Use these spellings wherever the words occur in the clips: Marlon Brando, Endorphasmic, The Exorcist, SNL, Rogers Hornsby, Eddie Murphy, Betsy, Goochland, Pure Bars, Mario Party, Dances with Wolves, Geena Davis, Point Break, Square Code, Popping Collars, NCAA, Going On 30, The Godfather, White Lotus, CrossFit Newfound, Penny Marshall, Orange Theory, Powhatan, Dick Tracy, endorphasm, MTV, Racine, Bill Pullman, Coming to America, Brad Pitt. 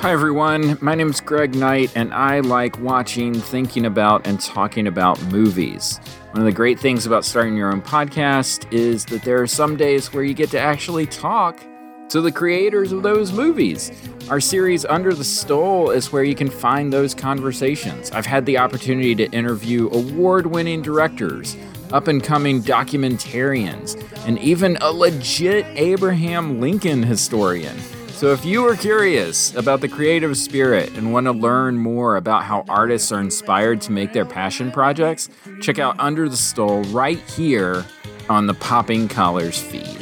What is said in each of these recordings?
Hi everyone, my name is Greg Knight, and I like watching, thinking about, and talking about movies. One of the great things about starting your own podcast is that there are some days where you get to actually talk to the creators of those movies. Our series Under the Stole is where you can find those conversations. I've had the opportunity to interview award-winning directors, up-and-coming documentarians, and even a legit Abraham Lincoln historian. So if you are curious about the creative spirit and want to learn more about how artists are inspired to make their passion projects, check out Under the Stole right here on the Popping Collars feed.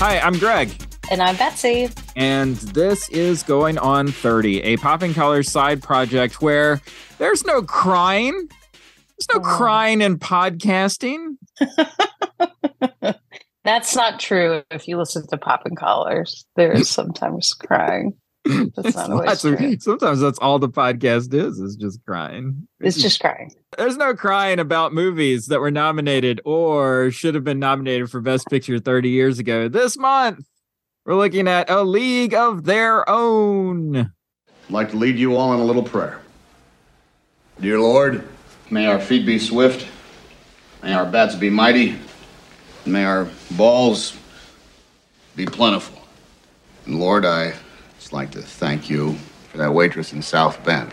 Hi, I'm Greg. And I'm Betsy. And this is Going On 30, a Popping Collars side project where there's no crying. There's no crying in podcasting. That's not true. If you listen to Popping Collars, there is sometimes crying. That's not always true. Sometimes that's all the podcast is just crying. It's just crying. There's no crying about movies that were nominated or should have been nominated for Best Picture 30 years ago. This month, we're looking at A League of Their Own. I'd like to lead you all in a little prayer. Dear Lord, may our feet be swift, may our bats be mighty, and may our balls be plentiful. And Lord, I'd like to thank you for that waitress in South Bend.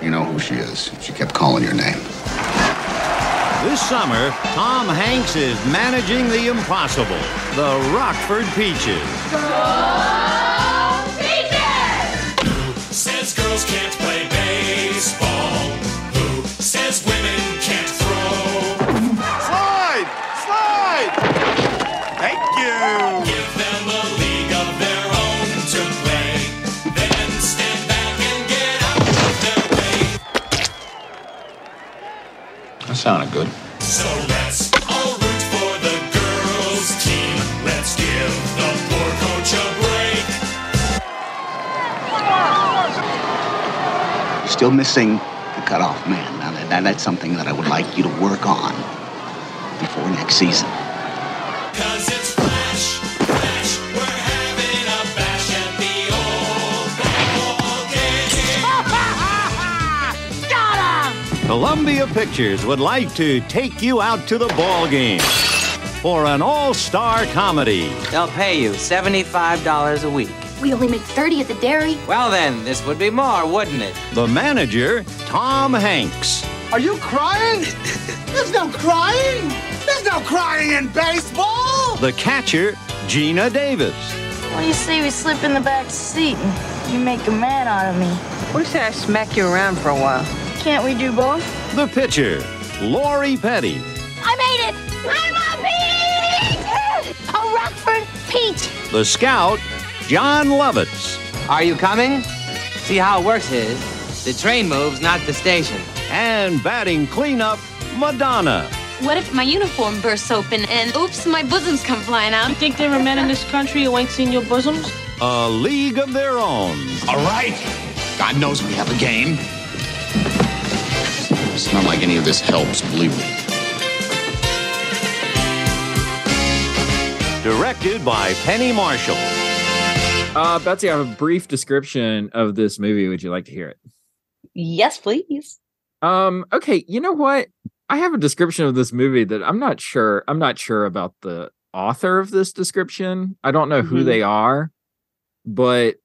You know who she is. She kept calling your name. This summer, Tom Hanks is managing the impossible, the Rockford Peaches. Go Peaches! Who says girls can't play baseball? Who says women can't throw? Slide! Slide! Thank you! Give them a league of their to play, then stand back and get out of their way. That sounded good. So let's all root for the girls' team. Let's give the poor coach a break. You're still missing the cutoff man. Now that's something that I would like you to work on before next season. Cause it's flash, we're having a bash. Columbia Pictures would like to take you out to the ball game for an all-star comedy. They'll pay you $75 a week. We only make $30 at the dairy. Well then, this would be more, wouldn't it? The manager, Tom Hanks. Are you crying? There's no crying. There's no crying in baseball. The catcher, Geena Davis. What do you say we slip in the back seat and you make a man out of me? What if I smack you around for a while? Can't we do both? The pitcher, Lori Petty. I made it! I'm a peach! A Rockford peach! The scout, John Lovitz. Are you coming? See how it works is, the train moves, not the station. And batting cleanup, Madonna. What if my uniform bursts open and oops, my bosoms come flying out? You think there were men in this country who ain't seen your bosoms? A League of Their Own. All right, God knows we have a game. It's not like any of this helps, believe me. Directed by Penny Marshall. Betsy, I have a brief description of this movie. Would you like to hear it? Yes, please. Okay, you know what? I have a description of this movie that I'm not sure about the author of this description. I don't know who they are, but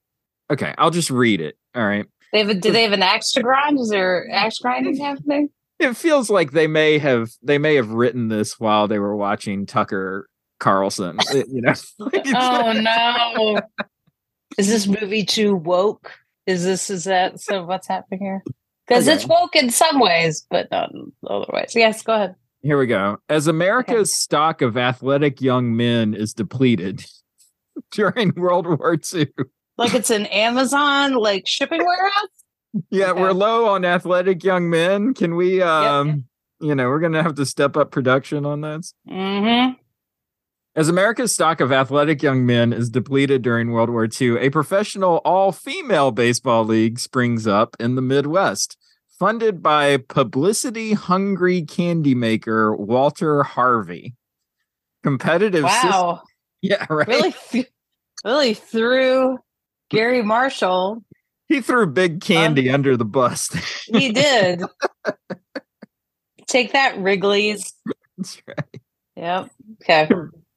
okay, I'll just read it. All right. Do they have an axe to grind? Is there axe grinding happening? It feels like they may have written this while they were watching Tucker Carlson. You know? Oh no! Is this movie too woke? Is that? So what's happening here? Because it's woke in some ways, but not in other ways. Yes, go ahead. Here we go. As America's stock of athletic young men is depleted during World War II. Like it's an Amazon, like shipping warehouse? Yeah, okay. We're low on athletic young men. Can we, we're going to have to step up production on this. Mm-hmm. As America's stock of athletic young men is depleted during World War II, a professional all-female baseball league springs up in the Midwest, funded by publicity-hungry candy maker Walter Harvey. Competitive. Wow. Yeah, right. Really threw Gary Marshall. He threw big candy under the bus. He did. Take that, Wrigley's. That's right. Yep. Okay.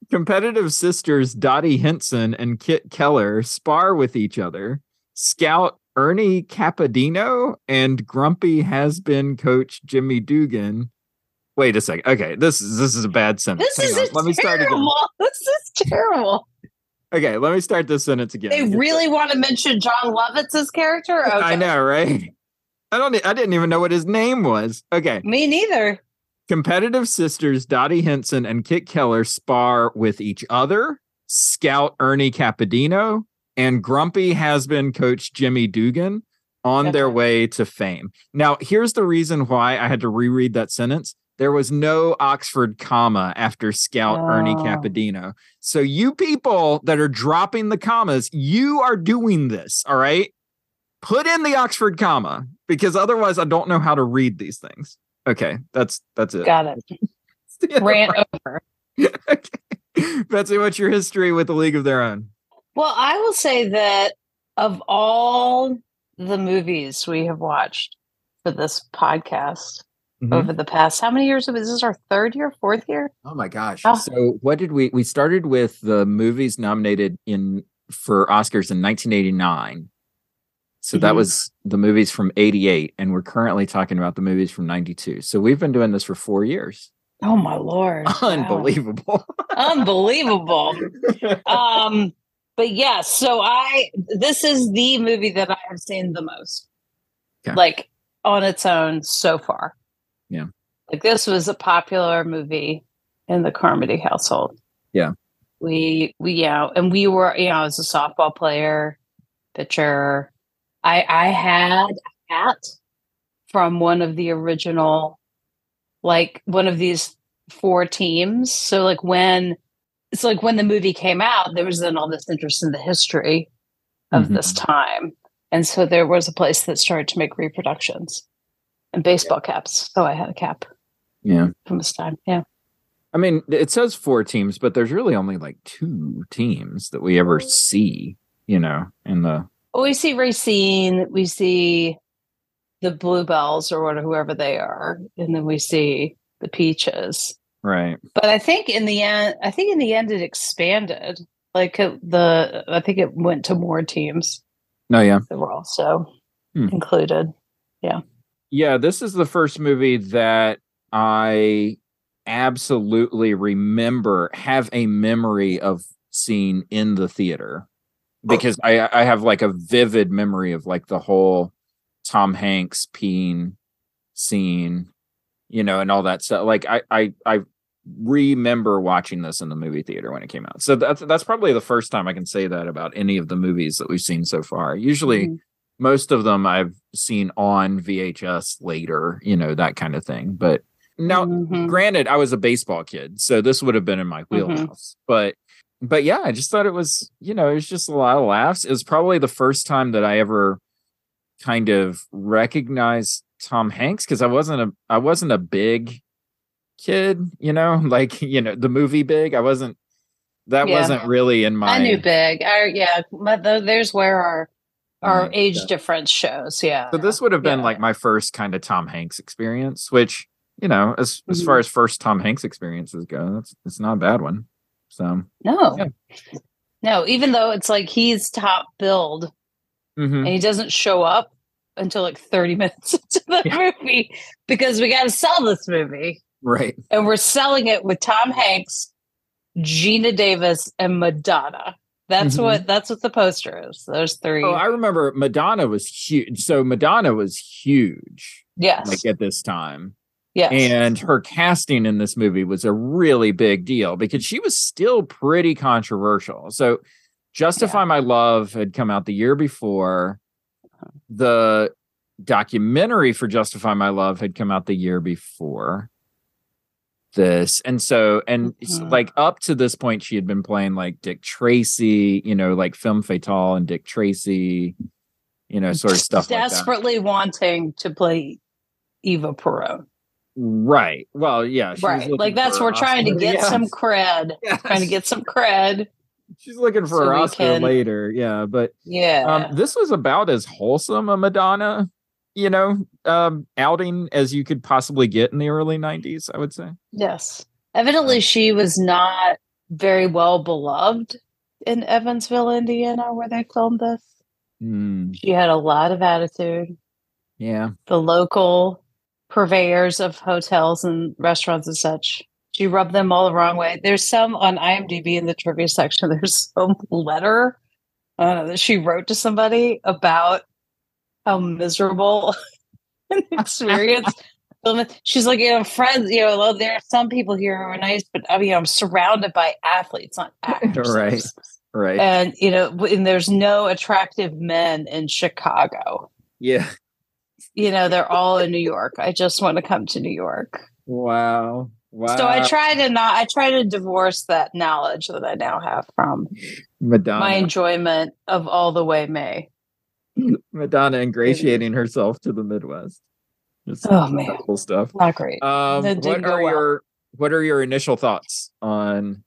Competitive sisters Dottie Henson and Kit Keller spar with each other. Scout Ernie Cappadino and grumpy has-been coach Jimmy Dugan. Wait a second. Okay, this is a bad sentence. This is terrible. Okay, let me start this sentence again. They really want to mention John Lovitz's character? Okay. I know, right? I didn't even know what his name was. Okay. Me neither. Competitive sisters Dottie Henson and Kit Keller spar with each other, Scout Ernie Cappadino, and grumpy has-been coach Jimmy Dugan on their way to fame. Now, here's the reason why I had to reread that sentence. There was no Oxford comma after Scout Ernie Cappadino. So you people that are dropping the commas, you are doing this, all right? Put in the Oxford comma, because otherwise I don't know how to read these things. Okay, that's it. Got it. Rant over. Okay. Betsy, what's your history with A League of Their Own? Well, I will say that of all the movies we have watched for this podcast over the past, how many years? Is this our third year, fourth year? Oh my gosh. Oh. So what did we started with the movies nominated for Oscars in 1989. So that was the movies from 88, and we're currently talking about the movies from 92. So we've been doing this for 4 years. Oh, my Lord. Unbelievable. Wow. Unbelievable. But yeah, so this is the movie that I have seen the most, like on its own so far. Yeah. Like this was a popular movie in the Carmody household. Yeah. And we were, I was a softball player, pitcher. I had a hat from one of the original, like one of these four teams. So like when the movie came out, there was then all this interest in the history of this time. And so there was a place that started to make reproductions and baseball caps. So I had a cap. Yeah. From this time. Yeah. I mean, it says four teams, but there's really only like two teams that we ever see, in the... We see Racine, we see the Bluebells or whatever, whoever they are, and then we see the Peaches. Right. But I think in the end it expanded. Like I think it went to more teams. Oh yeah. That were also included. Yeah. Yeah, this is the first movie that I absolutely have a memory of seeing in the theater. Because I have like a vivid memory of like the whole Tom Hanks peeing scene, and all that stuff. Like I remember watching this in the movie theater when it came out. So that's probably the first time I can say that about any of the movies that we've seen so far. Usually most of them I've seen on VHS later, that kind of thing. But now granted, I was a baseball kid, so this would have been in my wheelhouse, But yeah, I just thought it was, it was just a lot of laughs. It was probably the first time that I ever kind of recognized Tom Hanks, because I wasn't a big kid, the movie Big. Wasn't really in my... I knew Big. There's where our age difference shows. Yeah. So this would have been like my first kind of Tom Hanks experience, which, as far as first Tom Hanks experiences go, it's not a bad one. So no, even though it's like he's top billed and he doesn't show up until like 30 minutes into the movie, because we got to sell this movie. Right. And we're selling it with Tom Hanks, Geena Davis, and Madonna. That's what the poster is. Those three. Oh, I remember Madonna was huge. So Madonna was huge. Yes. Like at this time. Yes. And her casting in this movie was a really big deal because she was still pretty controversial. So Justify My Love had come out the year before. The documentary for Justify My Love had come out the year before. this. And so, and like up to this point, she had been playing like Dick Tracy, you know, like Femme Fatale and Dick Tracy, you know, sort of stuff. Desperately like that. Wanting to play Eva Peron. Right. Well, yeah. Right. Like that's, we're trying to get some cred, trying to get some cred. She's looking for her Oscar later. Yeah. But yeah, this was about as wholesome a Madonna, you know, outing as you could possibly get in the early 90s, I would say. Yes. Evidently, she was not very well beloved in Evansville, Indiana, where they filmed this. She had a lot of attitude. Yeah. The local purveyors of hotels and restaurants and such. She rubbed them all the wrong way. There's some on IMDb in the trivia section. There's some letter that she wrote to somebody about how miserable an experience. She's like, you know, friends, you know, there are some people here who are nice, but I mean, I'm surrounded by athletes, not actors. Right, right. And, you know, and there's no attractive men in Chicago. Yeah. You know, they're all in New York. I just want to come to New York. Wow. Wow. So I try to divorce that knowledge that I now have from Madonna. My enjoyment of All the Way May. Madonna ingratiating herself to the Midwest. Just cool stuff. Not great. What are your initial thoughts on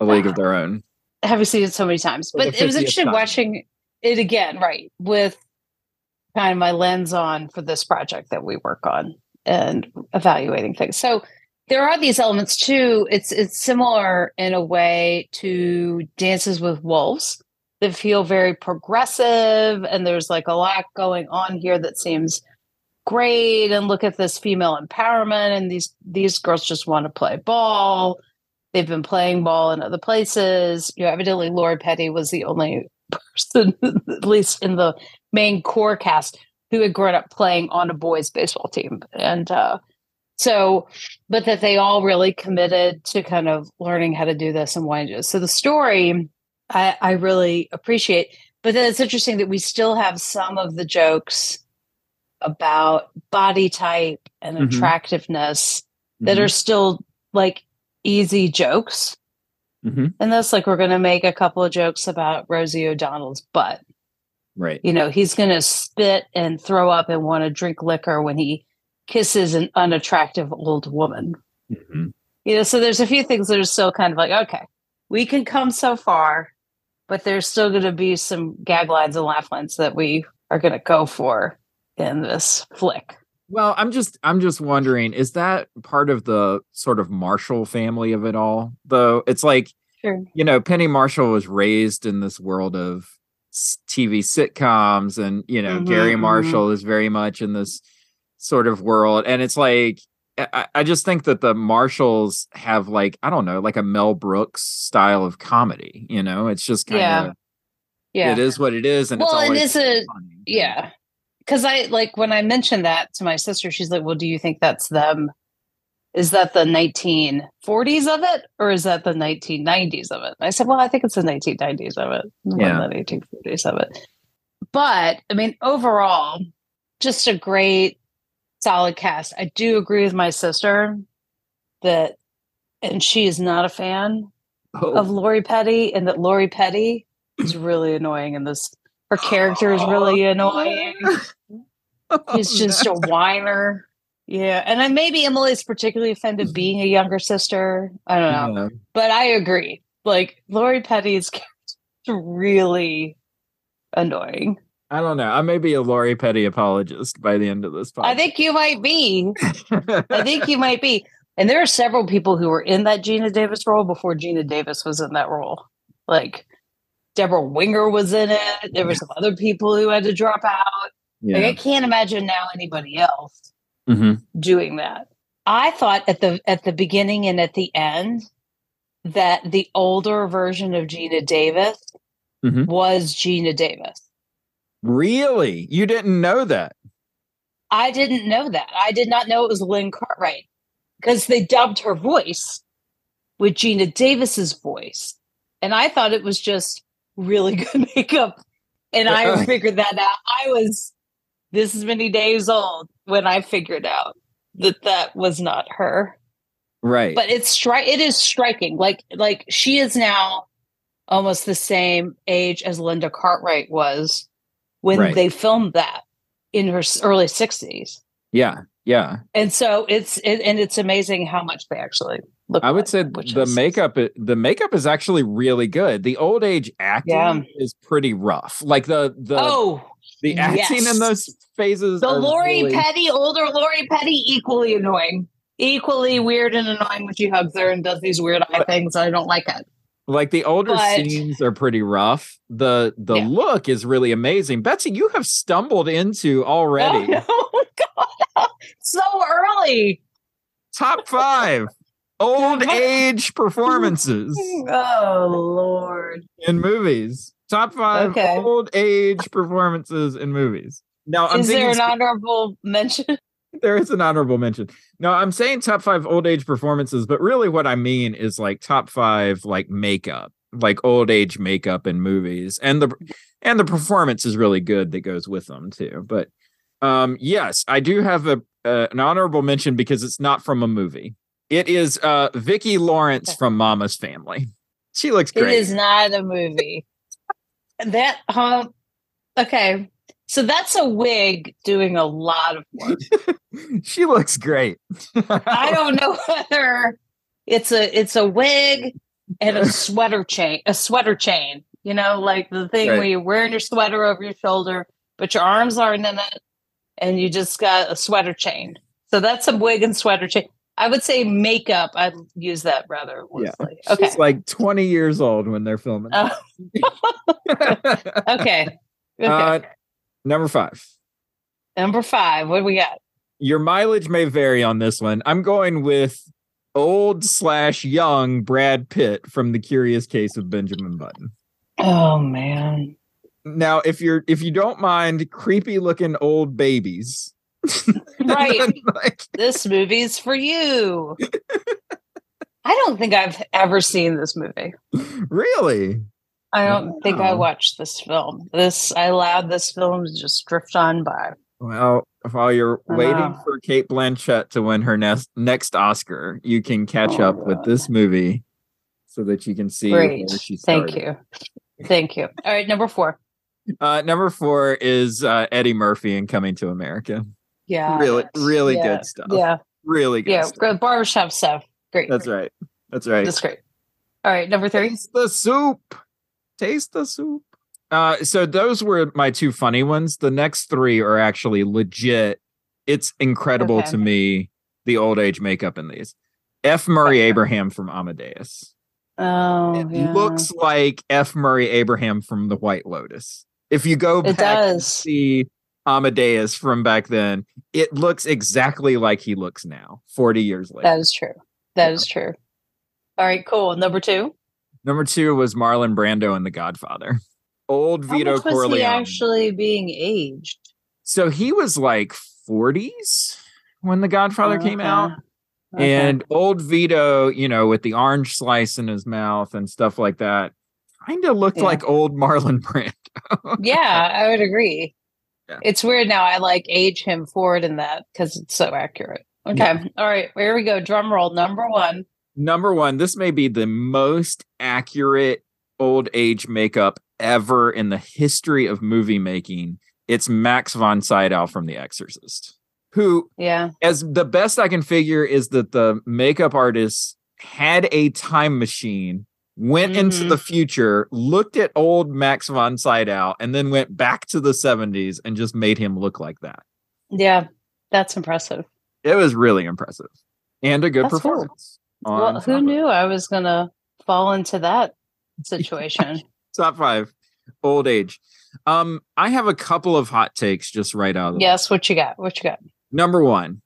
A League of Their Own? I haven't seen it so many times, but it was interesting watching it again, right? With kind of my lens on for this project that we work on and evaluating things. So there are these elements too. It's similar in a way to Dances with Wolves. They feel very progressive, and there's like a lot going on here that seems great. And look at this female empowerment, and these girls just want to play ball. They've been playing ball in other places. You know, evidently Lori Petty was the only person, at least in the main core cast, who had grown up playing on a boys' baseball team, and so, but that they all really committed to kind of learning how to do this and wanting to do this. So the story. I really appreciate, but then it's interesting that we still have some of the jokes about body type and attractiveness that are still like easy jokes. And that's like, we're going to make a couple of jokes about Rosie O'Donnell's butt, right? You know, he's going to spit and throw up and want to drink liquor when he kisses an unattractive old woman. You know, so there's a few things that are still kind of like, okay, we can come so far. But there's still going to be some gag lines and laugh lines that we are going to go for in this flick. Well, I'm just wondering, is that part of the sort of Marshall family of it all? Though it's like, you know, Penny Marshall was raised in this world of TV sitcoms, and you know, Gary Marshall is very much in this sort of world, and it's like. I just think that the Marshalls have like, I don't know, like a Mel Brooks style of comedy, you know, it's just kind of, it is what it is. And well, it is a, funny. Cause I like, when I mentioned that to my sister, she's like, well, do you think that's them? Is that the 1940s of it? Or is that the 1990s of it? And I said, well, I think it's the 1990s of it. Yeah. The 1940s of it. But I mean, overall, just a great, solid cast. I do agree with my sister that, and she is not a fan of Lori Petty, and that Lori Petty is really annoying in this. Her character is really annoying. She's just a whiner. Yeah. And then maybe Emily's particularly offended being a younger sister. I don't know. Yeah. But I agree. Like Lori Petty's character is really annoying. I don't know. I may be a Lori Petty apologist by the end of this podcast. I think you might be. I think you might be. And there are several people who were in that Geena Davis role before Geena Davis was in that role. Like Deborah Winger was in it. There were some other people who had to drop out. Yeah. Like I can't imagine now anybody else doing that. I thought at the beginning and at the end that the older version of Geena Davis was Geena Davis. Really? You didn't know that? I didn't know that. I did not know it was Lynn Cartwright because they dubbed her voice with Geena Davis's voice. And I thought it was just really good makeup. And I figured that out. I was this many days old when I figured out that that was not her. Right. But it is striking. Like she is now almost the same age as Linda Cartwright was when they filmed that in her early 60s. Yeah. Yeah. And so it's amazing how much they actually look. I would say the makeup is actually really good. The old age acting is pretty rough. Like the acting in those phases. The older Lori Petty, equally annoying, equally weird and annoying when she hugs her and does these weird eye things. I don't like it. Like the older scenes are pretty rough. The look is really amazing. Betsy, you have stumbled into already. Oh God, so early. Top 5 old age performances. Oh Lord. In movies. Top 5 old age performances in movies. Now, is there an honorable mention? There is an honorable mention. No, I'm saying top 5 old age performances, but really what I mean is like top 5 like makeup, like old age makeup in movies, and the performance is really good that goes with them too. But yes, I do have an honorable mention because it's not from a movie. It is Vicki Lawrence from Mama's Family. She looks great. It is not a movie. That okay. So that's a wig doing a lot of work. She looks great. I don't know whether it's a wig and a sweater chain, you know, like the thing where you're wearing your sweater over your shoulder, but your arms aren't in it and you just got a sweater chain. So that's a wig and sweater chain. I would say makeup. I'd use that rather loosely. Yeah. Okay. She's like 20 years old when they're filming. Okay. Number 5. What do we got? Your mileage may vary on this one. I'm going with old/young Brad Pitt from The Curious Case of Benjamin Button. Oh man! Now, if you don't mind creepy looking old babies, right? This movie's for you. I don't think I've ever seen this movie. Really? I don't think I watched this film. I allowed this film to just drift on by. Well, while you're waiting for Cate Blanchett to win her next Oscar, you can catch up with this movie so that you can see where she started. Thank you. All right, number 4. Number 4 is Eddie Murphy in Coming to America. Yeah. Really good stuff. Yeah. Really good stuff. Yeah, barbershop stuff. Great. That's right. That's great. All right, number 3. It's the soup. Taste the soup. So those were my 2 funny ones. The next 3 are actually legit. It's incredible to me, the old age makeup in these. F. Murray Abraham from Amadeus. Oh, It looks like F. Murray Abraham from The White Lotus. If you go back and see Amadeus from back then, it looks exactly like he looks now, 40 years later. That is true. That is true. All right, cool. Number 2. Number 2 was Marlon Brando in The Godfather. Old Vito Corleone. How much was he actually being aged? So he was like 40s when The Godfather came out. Okay. And old Vito, you know, with the orange slice in his mouth and stuff like that, kind of looked like old Marlon Brando. Yeah, I would agree. Yeah. It's weird now. I like age him forward in that because it's so accurate. Okay. Yeah. All right. Here we go. Drum roll. Number 1. Number 1, this may be the most accurate old age makeup ever in the history of movie making. It's Max von Sydow from The Exorcist, who, as the best I can figure, is that the makeup artist had a time machine, went into the future, looked at old Max von Sydow, and then went back to the 70s and just made him look like that. Yeah, that's impressive. It was really impressive. And a good performance. Cool. Well, who knew I was going to fall into that situation? Top 5, old age. I have a couple of hot takes just right out of the way. What you got? Number 1,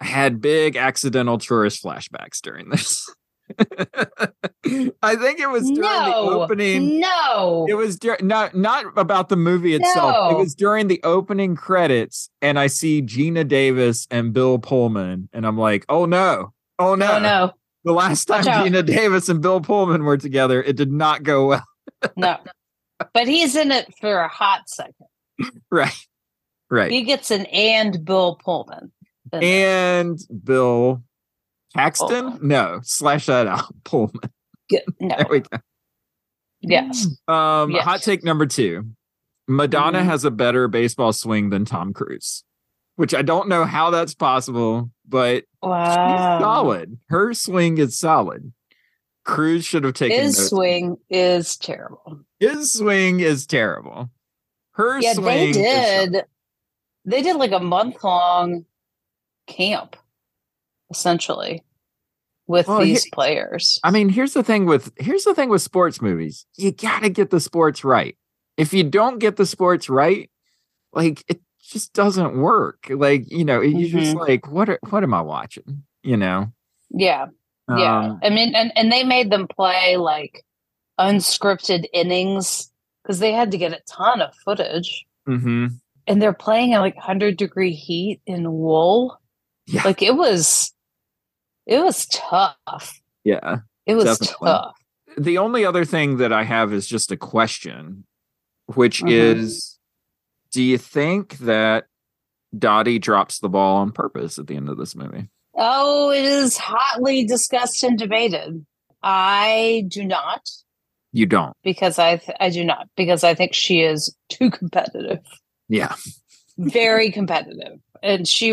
I had big accidental tourist flashbacks during this. I think it was during the opening. No, it was not about the movie itself. No. It was during the opening credits, and I see Geena Davis and Bill Pullman, and I'm like, oh no. Oh, no. No. The last time Geena Davis and Bill Pullman were together, it did not go well. No. But he's in it for a hot second. Right. He gets an Bill Pullman. And Bill Paxton? Oh. No. Slash that out. Pullman. No. There we go. Yes. Yes. Hot take number two. Madonna has a better baseball swing than Tom Cruise, which I don't know how that's possible, but she's solid. Her swing is solid. Cruise should have taken his swing is terrible. His swing is terrible. Her swing. They did like a month-long camp, essentially, with these players. I mean, here's the thing with sports movies. You gotta get the sports right. If you don't get the sports right, like, it just doesn't work. Like, you know, you're just like, what am I watching? You know? Yeah. Yeah. I mean, and they made them play like unscripted innings because they had to get a ton of footage. Mm-hmm. And they're playing at like 100-degree heat in wool. Yeah. Like, it was tough. Yeah. It was tough. The only other thing that I have is just a question, which is, do you think that Dottie drops the ball on purpose at the end of this movie? Oh, it is hotly discussed and debated. I do not. You don't? Because I do not. Because I think she is too competitive. Yeah. Very competitive. And she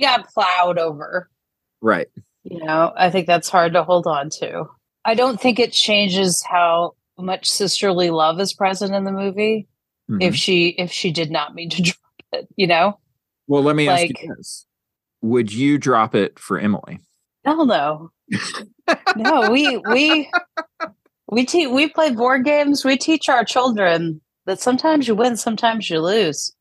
got plowed over. Right. You know, I think that's hard to hold on to. I don't think it changes how much sisterly love is present in the movie if she did not mean to drop it, you know? Well, let me ask you this. Would you drop it for Emily? Hell no. No, we play board games. We teach our children that sometimes you win, sometimes you lose.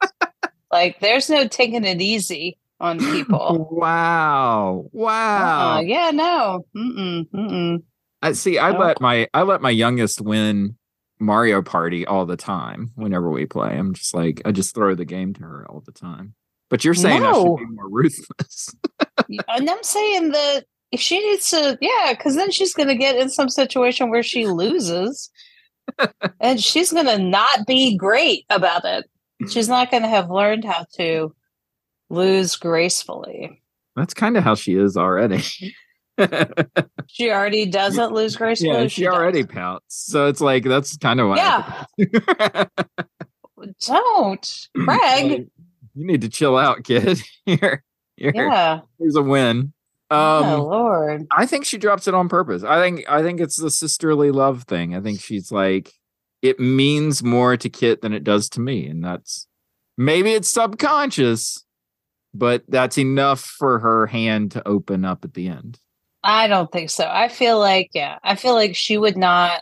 Like, there's no taking it easy on people. Wow. Yeah, no. I let my youngest win Mario Party all the time. Whenever we play, I'm just like, I just throw the game to her all the time. But you're saying I should be more ruthless. And I'm saying that if she needs to, because then she's going to get in some situation where she loses, and she's going to not be great about it. She's not going to have learned how to lose gracefully. That's kind of how she is already. She already doesn't lose gracefully. Yeah, she already pouts. So it's like, that's kind of why. Yeah. Don't, Greg. You need to chill out, kid. Here's a win. Oh, Lord. I think she drops it on purpose. I think it's the sisterly love thing. I think she's like, it means more to Kit than it does to me. And that's, maybe it's subconscious, but that's enough for her hand to open up at the end. I don't think so. I feel like she would not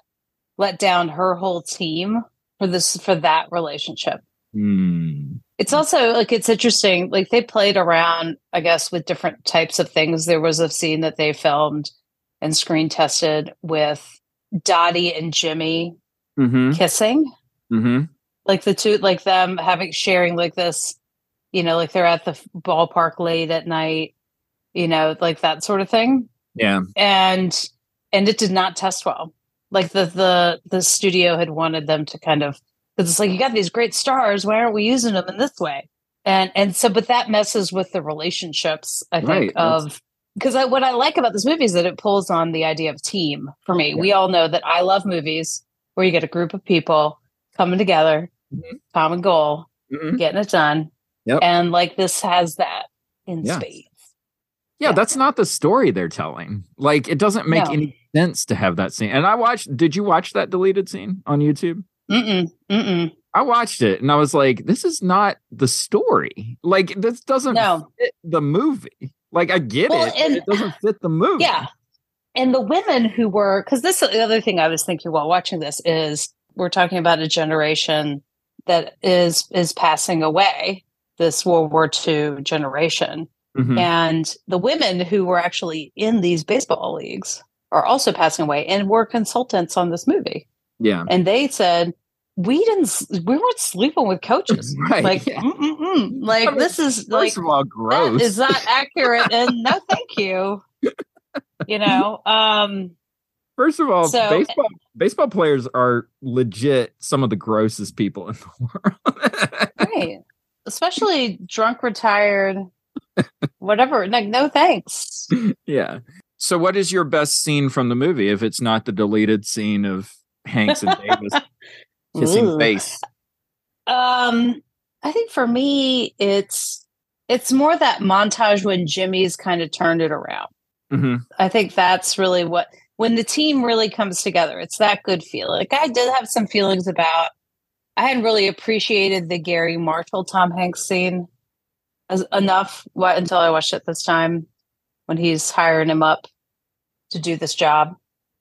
let down her whole team for that relationship. It's also like, it's interesting. Like, they played around, I guess, with different types of things. There was a scene that they filmed and screen tested with Dottie and Jimmy kissing, like the two, like them sharing like this, you know, like they're at the ballpark late at night, you know, like that sort of thing. Yeah. And it did not test well. Like the studio had wanted them to kind of, because it's like, you got these great stars, why aren't we using them in this way? And so, but that messes with the relationships, I think, because what I like about this movie is that it pulls on the idea of team for me. Yeah. We all know that I love movies where you get a group of people coming together, common goal, getting it done. Yep. And like, this has that in space. Yeah, that's not the story they're telling. Like, it doesn't make any sense to have that scene. And did you watch that deleted scene on YouTube? I watched it and I was like, this is not the story. Like, this doesn't fit the movie. Like, I get it. And it doesn't fit the movie. Yeah. And the women who were, because this is the other thing I was thinking while watching this, is we're talking about a generation that is passing away, this World War II generation. And the women who were actually in these baseball leagues are also passing away and were consultants on this movie. Yeah. And they said, we weren't sleeping with coaches. Right. Like, like, I mean, this is like, first of all, gross. Is not accurate. And no, thank you. You know, first of all, so, baseball players are legit some of the grossest people in the world. Right. Especially drunk, retired whatever. Like, no thanks. Yeah. So what is your best scene from the movie if it's not the deleted scene of Hanks and Davis kissing face? I think for me, it's more that montage when Jimmy's kind of turned it around. Mm-hmm. I think that's really what, when the team really comes together, it's that good feeling. Like, I did have some feelings about, I hadn't really appreciated the Gary Marshall, Tom Hanks scene until I watched it this time when he's hiring him up to do this job.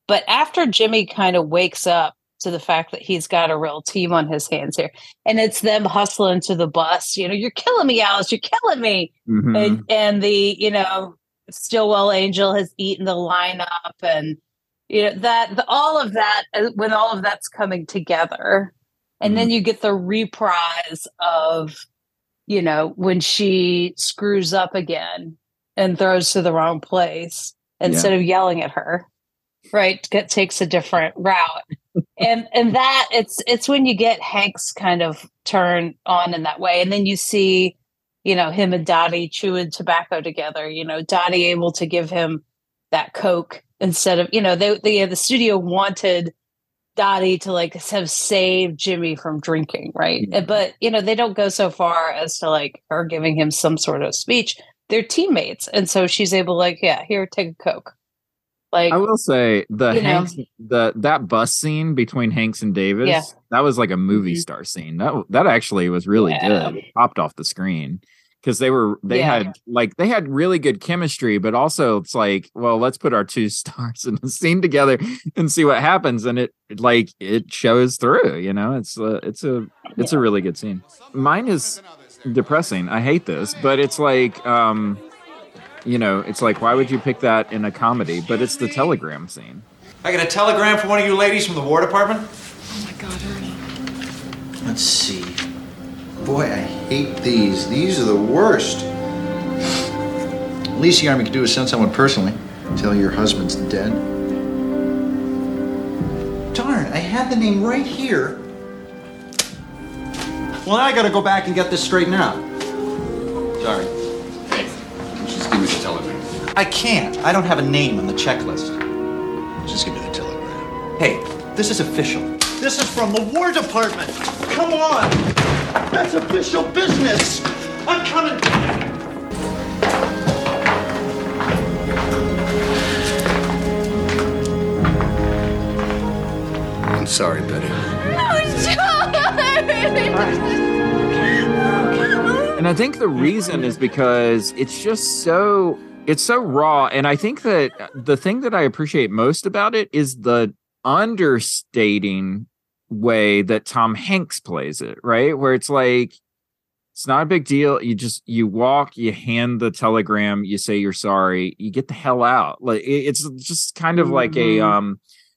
But after Jimmy kind of wakes up to the fact that he's got a real team on his hands here, and it's them hustling to the bus, you know, you're killing me, Alice, you're killing me. Mm-hmm. And the, you know, Stillwell Angel has eaten the lineup, and you know that all of that, when all of that's coming together, and then you get the reprise of, you know, when she screws up again and throws to the wrong place instead of yelling at her, right? It takes a different route, and that it's when you get Hank's kind of turn on in that way, and then you see, you know, him and Dottie chewing tobacco together, you know, Dottie able to give him that Coke instead of, you know, the studio wanted Dottie to like have saved Jimmy from drinking, right? Mm-hmm. But, you know, they don't go so far as to like her giving him some sort of speech. They're teammates. And so she's able to like, yeah, here, take a Coke. Like, I will say that bus scene between Hanks and Davis, that was like a movie star scene. That actually was really good. It popped off the screen because they had really good chemistry, but also it's like, well, let's put our two stars in the scene together and see what happens. And it shows through, you know, it's a really good scene. Mine is depressing. I hate this, but it's like, you know, it's like, why would you pick that in a comedy? But it's the telegram scene. I got a telegram from one of you ladies from the War Department. Oh, my God, Ernie. Let's see. Boy, I hate these. These are the worst. Least the Army could do is send someone personally. Tell your husband's dead. Darn, I had the name right here. Well, now I got to go back and get this straightened out. Sorry. Give me the telegram. I can't. I don't have a name on the checklist. Just give me the telegram. Hey, this is official. This is from the War Department. Come on. That's official business. I'm coming. I'm sorry, Betty. No, John! And I think the reason is because it's just it's so raw. And I think that the thing that I appreciate most about it is the understating way that Tom Hanks plays it, right? Where it's like, it's not a big deal. You walk, you hand the telegram, you say you're sorry, you get the hell out. Like, it's just kind of like a,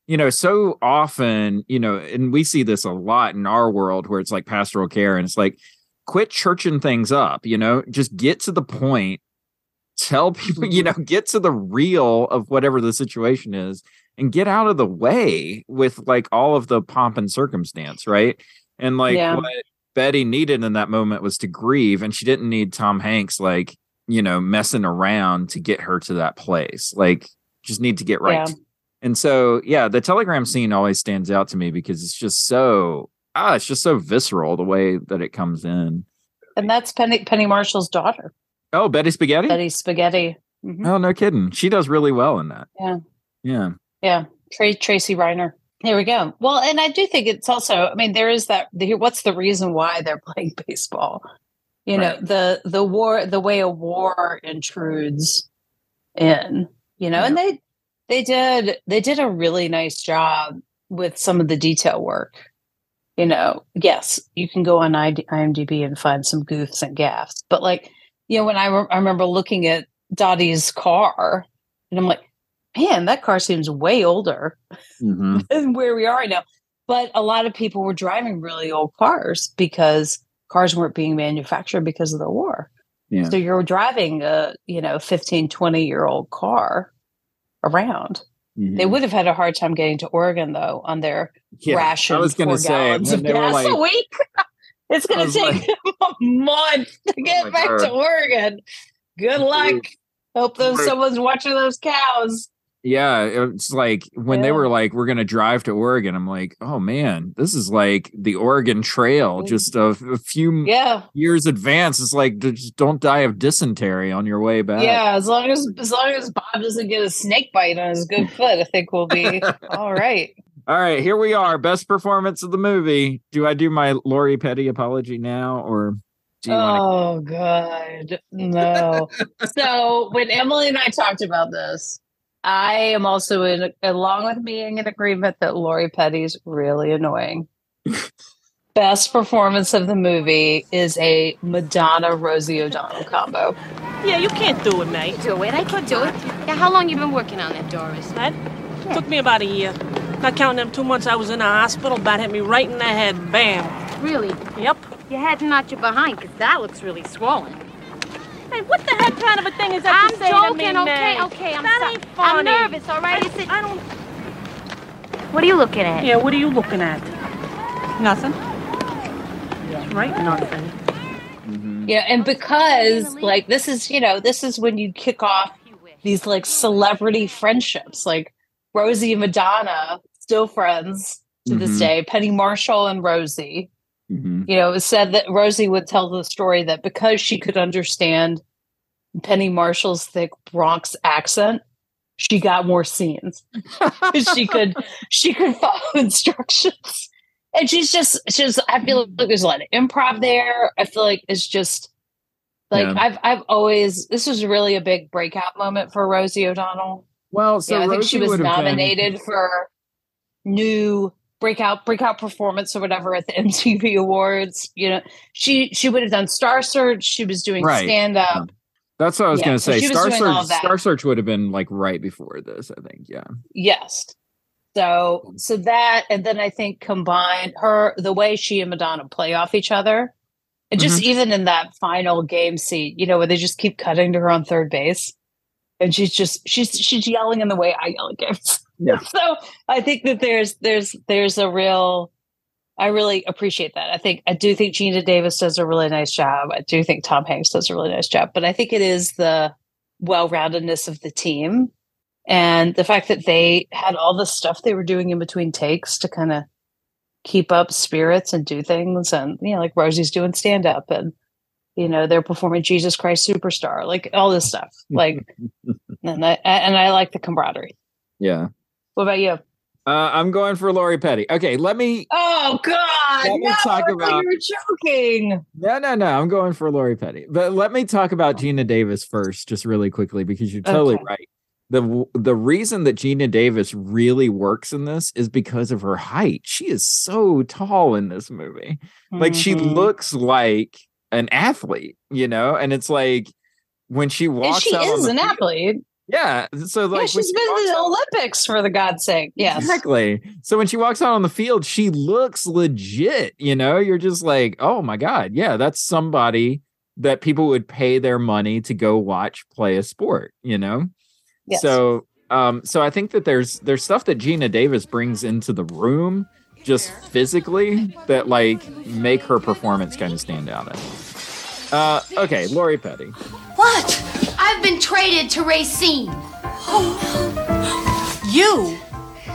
you know, so often, you know, and we see this a lot in our world where it's like pastoral care and it's like, quit churching things up, you know, just get to the point, tell people, you know, get to the real of whatever the situation is and get out of the way with like all of the pomp and circumstance. Right. And like what Betty needed in that moment was to grieve, and she didn't need Tom Hanks, like, you know, messing around to get her to that place, like just need to get right. Yeah. And so, yeah, the telegram scene always stands out to me because it's just so visceral the way that it comes in. And that's Penny Marshall's daughter. Oh, Betty Spaghetti? Betty Spaghetti. Mm-hmm. Oh, no kidding. She does really well in that. Yeah. Tracy Reiner. There we go. Well, and I do think it's also, I mean, there is that, what's the reason why they're playing baseball? You know, the war, the way a war intrudes in, you know, and they did a really nice job with some of the detail work. You know, yes, you can go on IMDb and find some goofs and gaffes. But like, you know, when I remember looking at Dottie's car and I'm like, man, that car seems way older than where we are right now. But a lot of people were driving really old cars because cars weren't being manufactured because of the war. Yeah. So you're driving a, you know, 15, 20-year-old car around. Mm-hmm. They would have had a hard time getting to Oregon, though, on their ration. I was going to say, of gas a week. It's going to take them a month to get back to Oregon. Good luck. Hope those someone's watching those cows. Yeah, it's like when they were like, we're going to drive to Oregon. I'm like, oh, man, this is like the Oregon Trail. Just a few years advance. It's like, just don't die of dysentery on your way back. Yeah, as long as Bob doesn't get a snake bite on his good foot, I think we'll be all right. All right, here we are. Best performance of the movie. Do I do my Lori Petty apology now or... Oh, God, no. So when Emily and I talked about this, I am also, along with being in agreement that Lori Petty's really annoying. Best performance of the movie is a Madonna-Rosie O'Donnell combo. Yeah, you can't do it, mate. Do it? I could do it. Yeah, how long you been working on that, Doris? That took me about a year. Not counting them 2 months I was in the hospital, bat hit me right in the head. Bam. Really? Yep. You had to notch it behind, because that looks really swollen. Hey, what the heck kind of a thing is that to say to me, man? I'm joking, okay, I'm sorry. Ain't funny. I'm nervous, all right? I don't... What are you looking at? Yeah, what are you looking at? Nothing. Yeah. Right? Nothing. Mm-hmm. Yeah, and because, like, this is when you kick off these, like, celebrity friendships. Like, Rosie and Madonna, still friends to this day. Penny Marshall and Rosie. Mm-hmm. You know, it was said that Rosie would tell the story that because she could understand Penny Marshall's thick Bronx accent, she got more scenes. she could follow instructions. And she's I feel like there's a lot of improv there. I feel like it's just like I've always, this was really a big breakout moment for Rosie O'Donnell. Well, so yeah, I think she was nominated for new breakout performance or whatever at the MTV Awards. You know, she would have done Star Search. She was doing stand up. That's what I was going to say. So Star Search would have been like right before this, I think. Yeah. Yes. So that, and then I think combined the way she and Madonna play off each other, and just even in that final game scene, you know, where they just keep cutting to her on third base, and she's yelling in the way I yell at games. Yeah. So I think that there's a real, I really appreciate that. I do think Geena Davis does a really nice job. I do think Tom Hanks does a really nice job, but I think it is the well-roundedness of the team and the fact that they had all the stuff they were doing in between takes to kind of keep up spirits and do things. And, you know, like Rosie's doing stand up and, you know, they're performing Jesus Christ Superstar, like all this stuff. Like, and I like the camaraderie. Yeah. What about you? I'm going for Lori Petty. Okay, let me... Oh, God! You were joking! No. I'm going for Lori Petty. But let me talk about Geena Davis first, just really quickly, because you're totally right. The reason that Geena Davis really works in this is because of her height. She is so tall in this movie. Like, she looks like an athlete, you know? And it's like, when she walks out... She is an athlete. Yeah. So like she's been to the Olympics, for the God's sake. Yeah. Exactly. So when she walks out on the field, she looks legit, you know, you're just like, oh my God. Yeah. That's somebody that people would pay their money to go watch play a sport, you know? Yes. So, so I think that there's stuff that Geena Davis brings into the room just physically that like make her performance kind of stand out. Okay. Lori Petty. What? I've been traded to Racine. Oh, you?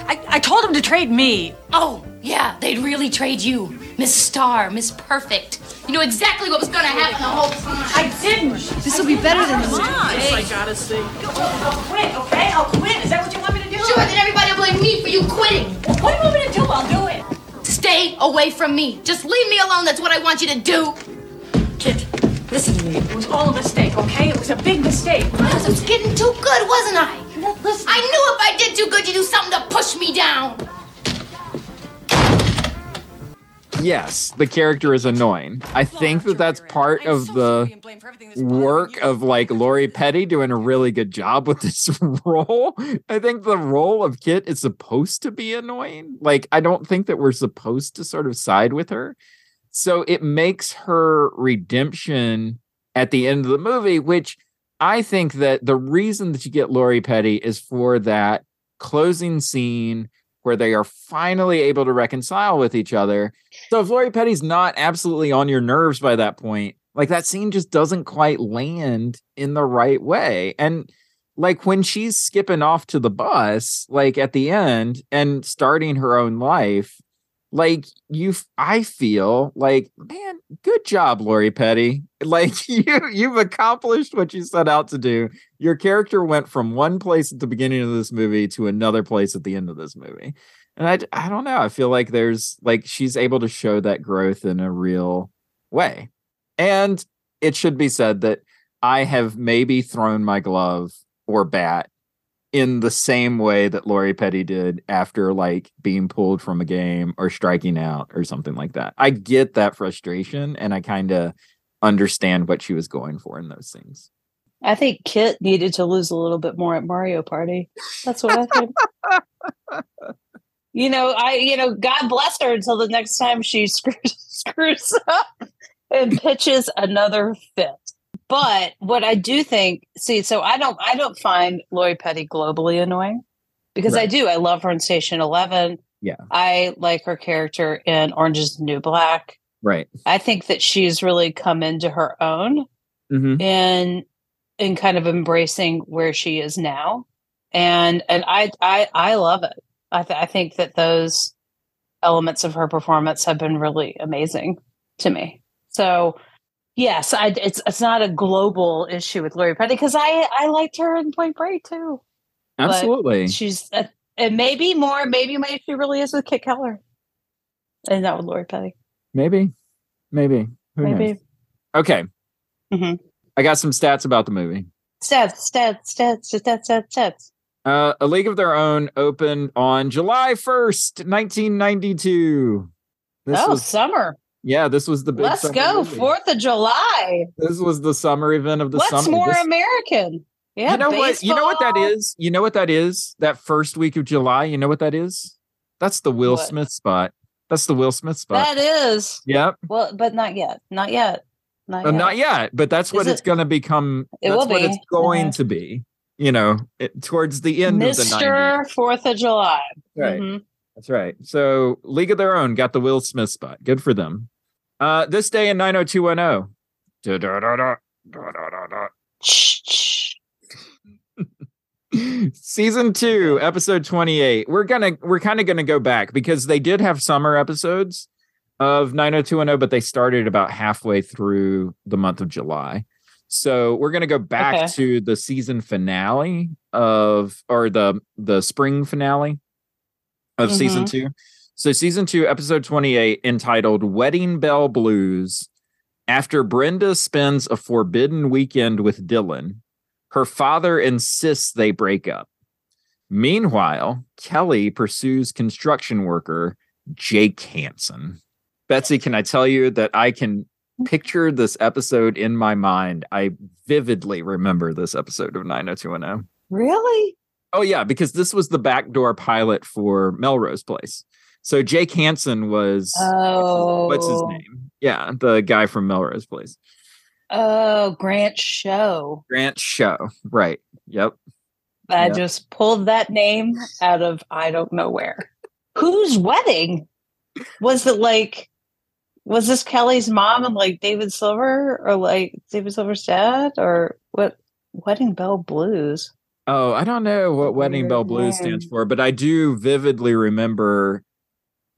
I told him to trade me. Oh, yeah, they'd really trade you. Miss Star, Miss Perfect. You know exactly what was going to happen the whole time. I didn't. This will be better than this. I gotta see. I'll quit, okay? I'll quit. Is that what you want me to do? Sure, then everybody will blame me for you quitting. What do you want me to do? I'll do it. Stay away from me. Just leave me alone. That's what I want you to do. Kit. Listen to me. It was all a mistake, okay? It was a big mistake. I was getting too good, wasn't I? Listen. I knew if I did too good, you'd do something to push me down. Yes, the character is annoying. I think that that's part of the work of like Lori Petty doing a really good job with this role. I think the role of Kit is supposed to be annoying. Like, I don't think that we're supposed to sort of side with her. So it makes her redemption at the end of the movie, which I think that the reason that you get Lori Petty is for that closing scene where they are finally able to reconcile with each other. So if Lori Petty's not absolutely on your nerves by that point, Like, that scene just doesn't quite land in the right way. And like, when she's skipping off to the bus, like at the end and starting her own life, like, I feel like, man, good job, Lori Petty. Like, you've accomplished what you set out to do. Your character went from one place at the beginning of this movie to another place at the end of this movie. And I don't know. I feel like there's, like, she's able to show that growth in a real way. And it should be said that I have maybe thrown my glove or bat in the same way that Lori Petty did after, like, being pulled from a game or striking out or something like that. I get that frustration, and I kind of understand what she was going for in those things. I think Kit needed to lose a little bit more at Mario Party. That's what I think. You know, God bless her until the next time she screws up and pitches another fit. But what I do think, so I don't find Lori Petty globally annoying, because right. I do. I love her in Station 11. Yeah. I like her character in Orange is the New Black. Right. I think that she's really come into her own and kind of embracing where she is now. And I love it. I think that those elements of her performance have been really amazing to me. So yes, it's not a global issue with Lori Petty, because I liked her in Point Break too. Absolutely. But she's and maybe she really is with Kit Keller and not with Lori Petty. Maybe. Who knows? Okay. Mm-hmm. I got some stats about the movie. Stats. A League of Their Own opened on July 1st, 1992. Summer. Yeah, this was the big. Let's go, 4th of July. This was the summer event of the summer. What's more American? Yeah, you know baseball. What? You know what that is? You know what that is? That first week of July. You know what that is? That's the Will Smith spot. That is. Yep. Well, but not yet. But that's what it's going to become. It will be. That's what it's going to be. You know, towards the end of the 90s. 4th of July. Right. Mm-hmm. That's right. So, League of Their Own got the Will Smith spot. Good for them. This day in 90210. Season 2, episode 28. We're kind of going to go back, because they did have summer episodes of 90210, but they started about halfway through the month of July. So we're going to go back to the season finale or the spring finale of season 2. So season 2, episode 28, entitled Wedding Bell Blues. After Brenda spends a forbidden weekend with Dylan, her father insists they break up. Meanwhile, Kelly pursues construction worker Jake Hansen. Betsy, can I tell you that I can picture this episode in my mind? I vividly remember this episode of 90210. Really? Oh, yeah, because this was the backdoor pilot for Melrose Place. So Jake Hansen was, what's his name? Yeah, the guy from Melrose Place. Oh, Grant Show. Right. Yep. I just pulled that name out of I don't know where. Whose wedding? Was this Kelly's mom and like David Silver or like David Silver's dad, or what? Wedding Bell Blues. Oh, I don't know what Wedding Bell Blues stands for, but I do vividly remember.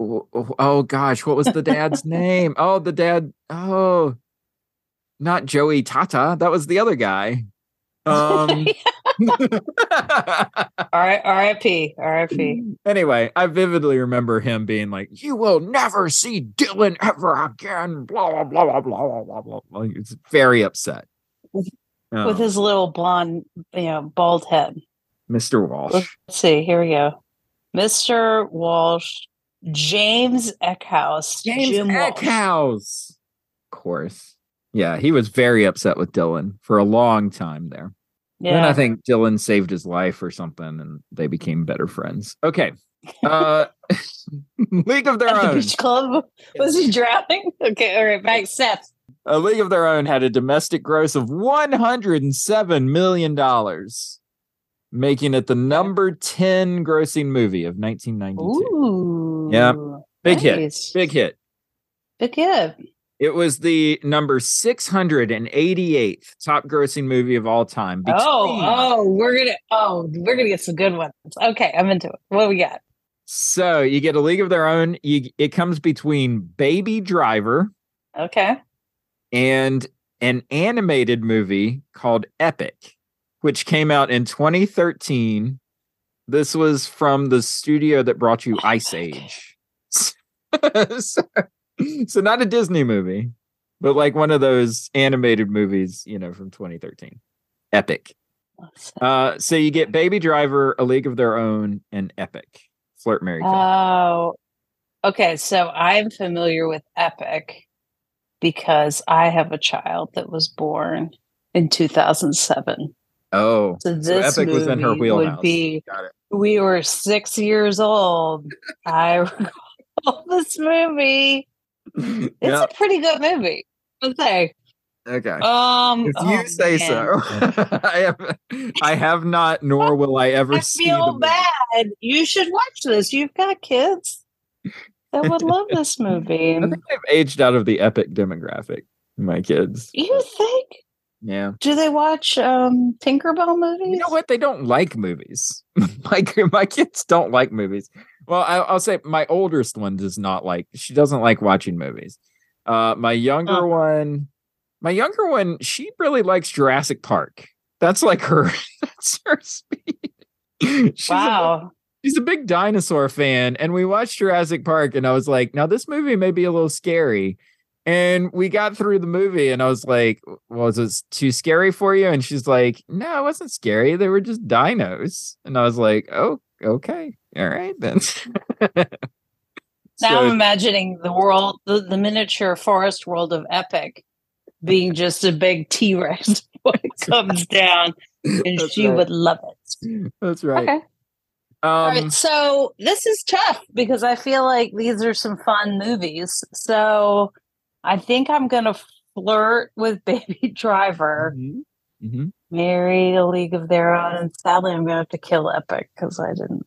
Oh gosh, what was the dad's name? Oh, the dad. Oh, not Joey Tata. That was the other guy. R.I.P. Anyway, I vividly remember him being like, "You will never see Dylan ever again." Blah blah blah blah blah blah blah. He was very upset with his little blonde, bald head. Mr. Walsh. Let's see. Here we go. Mr. Walsh, James Eckhouse, Jim Eckhouse. Of course. Yeah, he was very upset with Dylan for a long time there. Yeah. Then I think Dylan saved his life or something, and they became better friends. Okay. League of Their Own. Beach Club? Was he drowning? Okay, all right, back, Seth. A League of Their Own had a domestic gross of $107 million, making it the number 10 grossing movie of 1992. Ooh. Yeah. Big hit. It was the number 688th top grossing movie of all time. We're gonna get some good ones. Okay, I'm into it. What do we got? So you get A League of Their Own. It comes between Baby Driver, okay, and an animated movie called Epic, which came out in 2013. This was from the studio that brought you Ice Age. So not a Disney movie, but like one of those animated movies, you know, from 2013. Epic. So you get Baby Driver, A League of Their Own, and Epic. Flirt, Marry, Kill. Oh, okay. So I'm familiar with Epic because I have a child that was born in 2007. Oh, so this Epic movie was in her wheelhouse. Would be, got it. We were 6 years old. I recall this movie. It's a pretty good movie. I'll say. Okay. If you say so. I have not, nor will I ever see. I feel bad. You should watch this. You've got kids that would love this movie. I think I've aged out of the Epic demographic. My kids. You think? Yeah. Do they watch Tinkerbell movies? You know what? They don't like movies. my kids don't like movies. Well, I'll say my oldest one does not like. She doesn't like watching movies. My younger one, she really likes Jurassic Park. That's like her. That's her speed. She's a big dinosaur fan, and we watched Jurassic Park, and I was like, "Now this movie may be a little scary." And we got through the movie, and I was like, "Was it too scary for you?" And she's like, "No, it wasn't scary. They were just dinos." And I was like, "Oh, okay, all right then." Now I'm imagining the world, the miniature forest world of Epic, being just a big T-Rex when it comes down, and she would love it. That's right. Okay. All right, so this is tough because I feel like these are some fun movies. So I think I'm going to flirt with Baby Driver, mm-hmm. Marry A League of Their Own, and sadly I'm going to have to kill Epic because I didn't.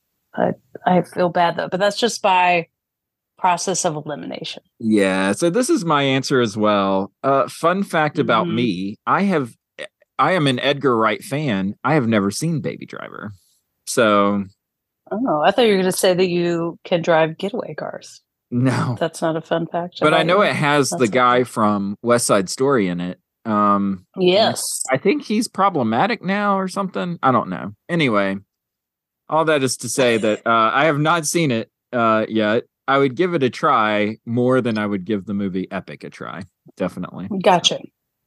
I feel bad though, but that's just by process of elimination. Yeah, so this is my answer as well. Fun fact about me, I am an Edgar Wright fan. I have never seen Baby Driver. So I thought you were going to say that you can drive getaway cars. No. That's not a fun fact. But I know it has the guy from West Side Story in it. Yes. I think he's problematic now or something. I don't know. Anyway, all that is to say that I have not seen it yet. I would give it a try more than I would give the movie Epic a try. Definitely. Gotcha.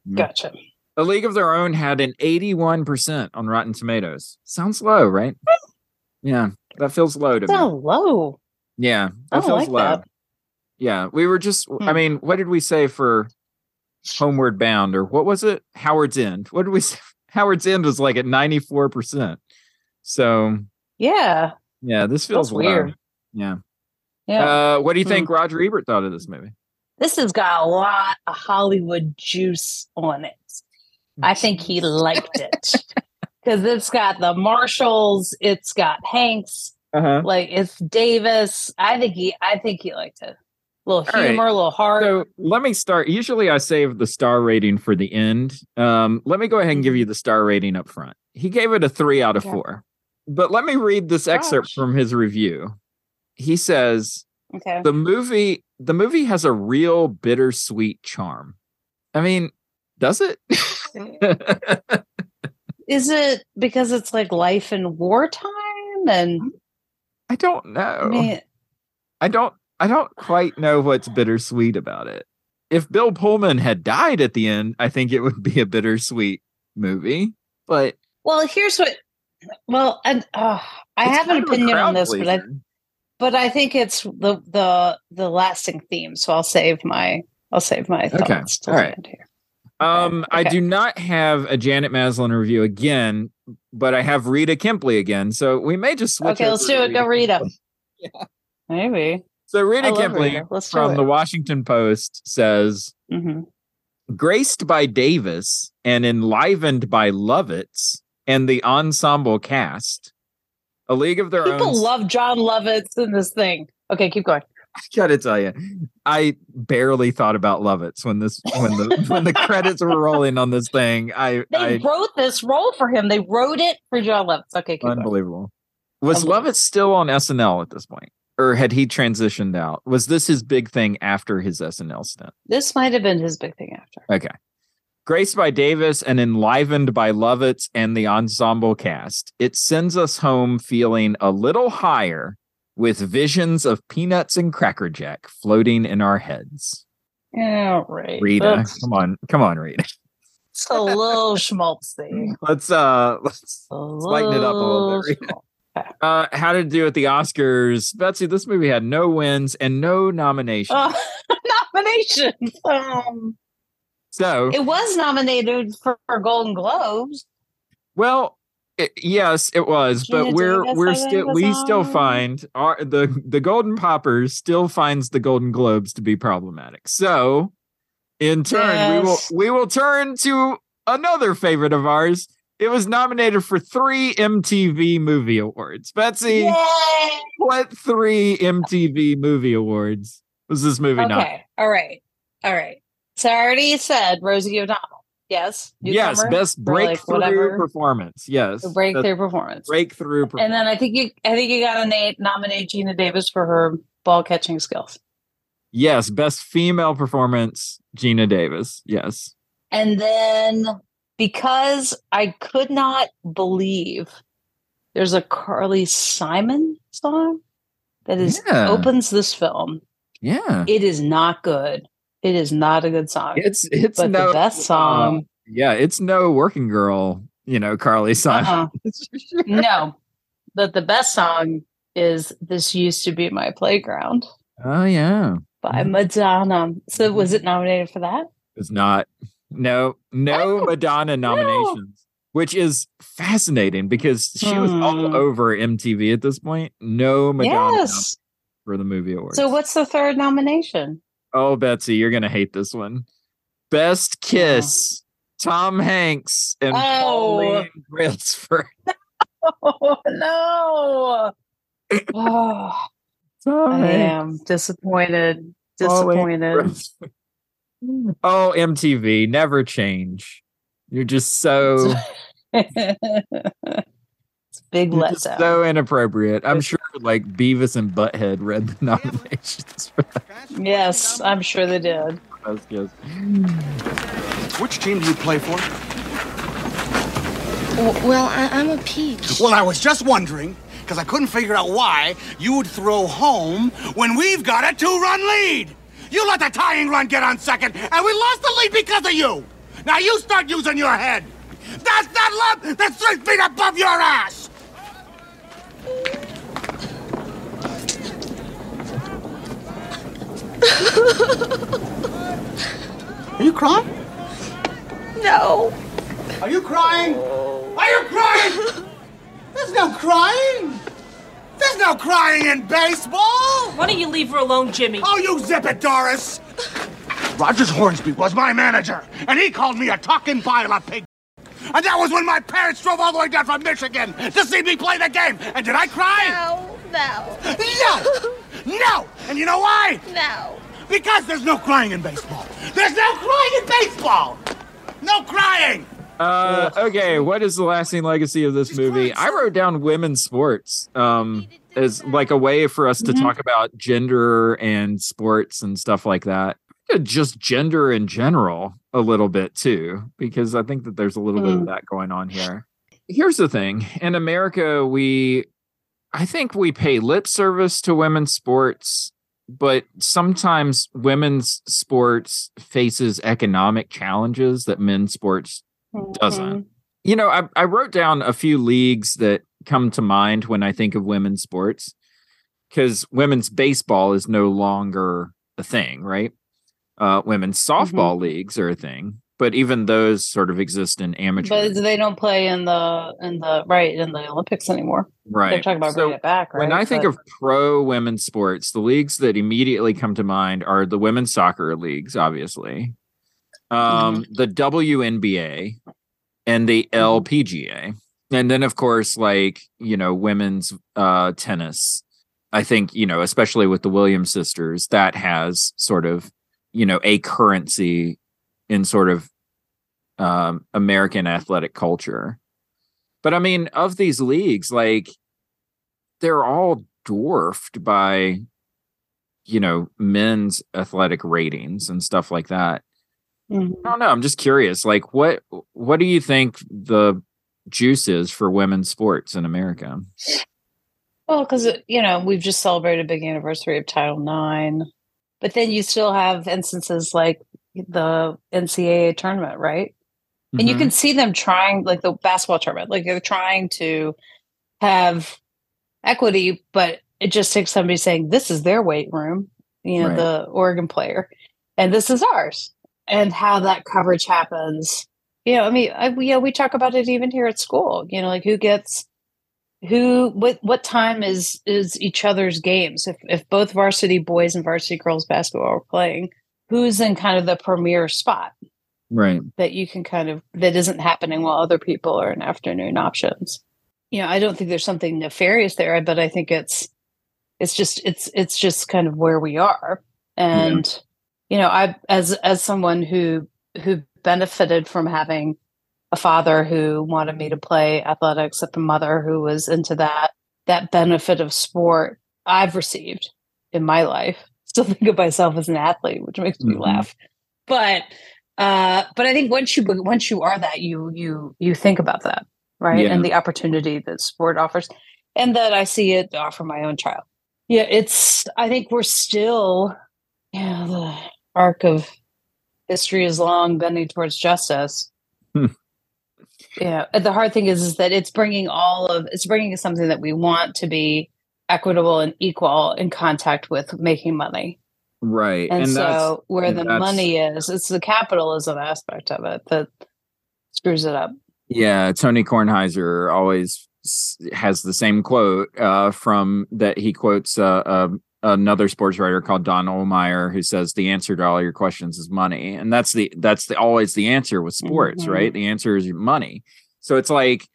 Yeah. Gotcha. A League of Their Own had an 81% on Rotten Tomatoes. Sounds low, right? Yeah. That feels low to me. So low. Yeah. That feels like low. That. Yeah. We were just, I mean, what did we say for Homeward Bound, or what was it? Howard's End. What did we say? Howard's End was like at 94%. So. Yeah. Yeah. This feels low. Weird. Yeah. Yeah. What do you think Roger Ebert thought of this movie? This has got a lot of Hollywood juice on it. I think he liked it because it's got the Marshalls, it's got Hanks, like it's Davis. I think he liked it. A little humor, a little heart. So let me start. Usually, I save the star rating for the end. Let me go ahead and give you the star rating up front. He gave it a 3 out of 4. But let me read this excerpt from his review. He says, okay, the movie has a real bittersweet charm. I mean, does it? Is it because it's like life in wartime? And I don't know. I mean, I don't quite know what's bittersweet about it. If Bill Pullman had died at the end, I think it would be a bittersweet movie. But I have an opinion on this, but I think it's the lasting theme, so I'll save my thoughts. Okay. All right. Here. Okay. I do not have a Janet Maslin review again, but I have Rita Kempley again, so we may just switch. Okay, let's do it. Go read them. Yeah. Maybe. So Rita Kempley from the Washington Post says, graced by Davis and enlivened by Lovitz and the ensemble cast, A League of Their Own. People love John Lovitz in this thing. Okay, keep going. I gotta tell you, I barely thought about Lovitz when the credits were rolling on this thing. They wrote this role for him. They wrote it for John Lovitz. Okay, unbelievable. Going. Was Lovitz still on SNL at this point, or had he transitioned out? Was this his big thing after his SNL stint? This might have been his big thing after. Okay. Graced by Davis and enlivened by Lovitz and the ensemble cast, it sends us home feeling a little higher with visions of peanuts and Cracker Jack floating in our heads. Yeah, right. Rita, come on, Rita. It's a little schmaltzy. Let's lighten it up a little bit, Rita. How did it do at the Oscars? Betsy, this movie had no wins and no nominations. Nominations. So it was nominated for Golden Globes. Well, yes, it was, but we still find the Golden Poppers still finds the Golden Globes to be problematic. So, in turn, we will turn to another favorite of ours. It was nominated for 3 MTV Movie Awards. Betsy, what 3 MTV Movie Awards was this movie nominated? Okay, all right. So I already said Rosie O'Donnell. Yes. Newcomer, yes. Best breakthrough performance. Yes. The breakthrough performance. Breakthrough performance. And then I think you got to nominate Geena Davis for her ball catching skills. Yes. Best female performance, Geena Davis. Yes. And then because I could not believe there's a Carly Simon song that opens this film. Yeah. It is not good. It is not a good song. It's the best song. It's no working girl, Carly Simon. Sure. No, but the best song is "This Used to Be My Playground." Oh yeah, by Madonna. So was it nominated for that? It's not. No, Madonna nominations, which is fascinating because she was all over MTV at this point. No Madonna for the movie awards. So what's the third nomination? Oh, Betsy, you're going to hate this one. Best Kiss, Tom Hanks and Pauline Brailsford. Oh, no. I am disappointed. Oh, MTV, never change. You're just so... It's big letdown. So inappropriate. I'm sure Beavis and Butthead read the nominations for that. Yes, I'm sure they did. Which team do you play for? Well, I'm a peach. Well, I was just wondering, because I couldn't figure out why you would throw home when we've got a 2-run lead. You let the tying run get on second, and we lost the lead because of you. Now you start using your head. That's not love. That's 3 feet above your ass. Are you crying? No. Are you crying? Are you crying? There's no crying. There's no crying in baseball. Why don't you leave her alone, Jimmy? Oh, you zip it, Doris. Rogers Hornsby was my manager, and he called me a talking pile of pig. And that was when my parents drove all the way down from Michigan to see me play the game. And did I cry? No. No. And you know why? No. Because there's no crying in baseball. There's no crying in baseball. No crying. Okay. What is the lasting legacy of this movie? I wrote down women's sports as like a way for us to talk about gender and sports and stuff like that. Just gender in general a little bit too, because I think that there's a little bit of that going on here. Here's the thing. In America, I think we pay lip service to women's sports, but sometimes women's sports faces economic challenges that men's sports doesn't. I wrote down a few leagues that come to mind when I think of women's sports, because women's baseball is no longer a thing, right? Women's softball leagues are a thing, but even those sort of exist in amateur. But they don't play in the Olympics anymore. Right. They're talking about bringing it back, right? When I think of pro women's sports, the leagues that immediately come to mind are the women's soccer leagues, obviously, the WNBA and the LPGA. And then, of course, women's tennis. I think, you know, especially with the Williams sisters, that has sort of, you know, a currency in sort of American athletic culture. But I mean, of these leagues, like, they're all dwarfed by, you know, men's athletic ratings and stuff like that. Mm-hmm. I don't know. I'm just curious. Like, what do you think the juice is for women's sports in America? Well, because, you know, we've just celebrated a big anniversary of Title IX. But then you still have instances like the NCAA tournament, right? Mm-hmm. And you can see them trying, like the basketball tournament, like they're trying to have equity, but it just takes somebody saying, this is their weight room, you know, right, the Oregon player, and this is ours. And how that coverage happens. You know, I mean, we talk about it even here at school, you know, like who gets who, what time is each other's games. If both varsity boys and varsity girls basketball are playing, who's in kind of the premier spot, right? That you can kind of, that isn't happening while other people are in afternoon options. You know, I don't think there's something nefarious there, but I think it's just kind of where we are. And, you know, I, as someone who benefited from having a father who wanted me to play athletics, a mother who was into that benefit of sport, I've received in my life. Still think of myself as an athlete, which makes me laugh. But I think once you are that, you think about that, right? Yeah. And the opportunity that sport offers, and that I see it offer my own child. Yeah, I think we're still, yeah, the arc of history is long, bending towards justice. Yeah, the hard thing is that it's bringing something that we want to be equitable and equal in contact with making money, right? And so where the money is, it's the capitalism aspect of it that screws it up. Yeah, Tony Kornheiser always has the same quote from that. He quotes another sports writer called Don Olmeyer, who says the answer to all your questions is money, and that's always the answer with sports, right? The answer is money. So it's like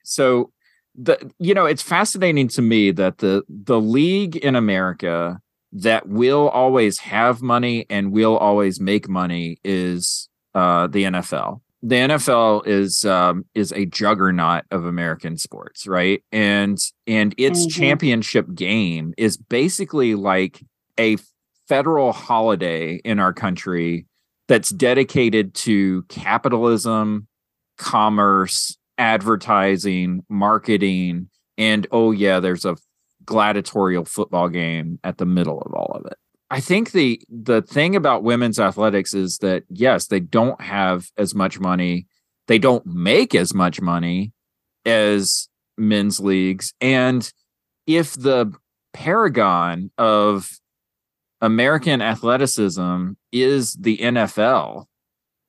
you know, it's fascinating to me that the league in America that will always have money and will always make money is the NFL. The NFL is a juggernaut of American sports, right? And its championship game is basically like a federal holiday in our country that's dedicated to capitalism, commerce, advertising, marketing, and there's a gladiatorial football game at the middle of all of it. I think the thing about women's athletics is that, yes, they don't have as much money. They don't make as much money as men's leagues. And if the paragon of American athleticism is the NFL,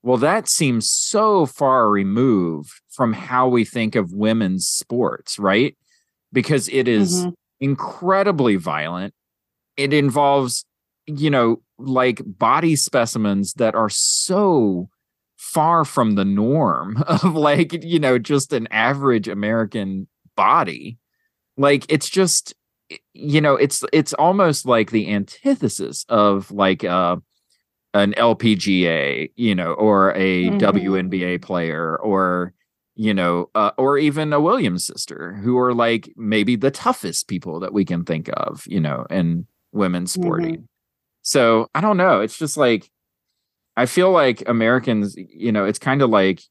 well, that seems so far removed from how we think of women's sports, right? Because it is incredibly violent. It involves, you know, like body specimens that are so far from the norm of, like, you know, just an average American body. Like, it's just, you know, it's almost like the antithesis of like an LPGA, you know, or a WNBA player, or, you know, or even a Williams sister, who are like maybe the toughest people that we can think of, you know, in women's sporting. So I don't know. It's just like, I feel like Americans, you know, it's kind of like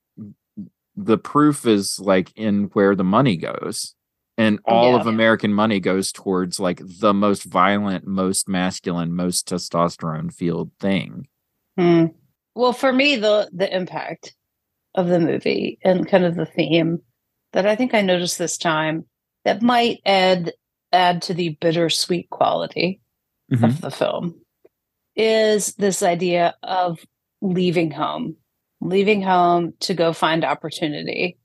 the proof is like in where the money goes, and all of American money goes towards like the most violent, most masculine, most testosterone filled thing. Well, for me, the impact of the movie and kind of the theme that I think I noticed this time that might add to the bittersweet quality of the film is this idea of leaving home to go find opportunity,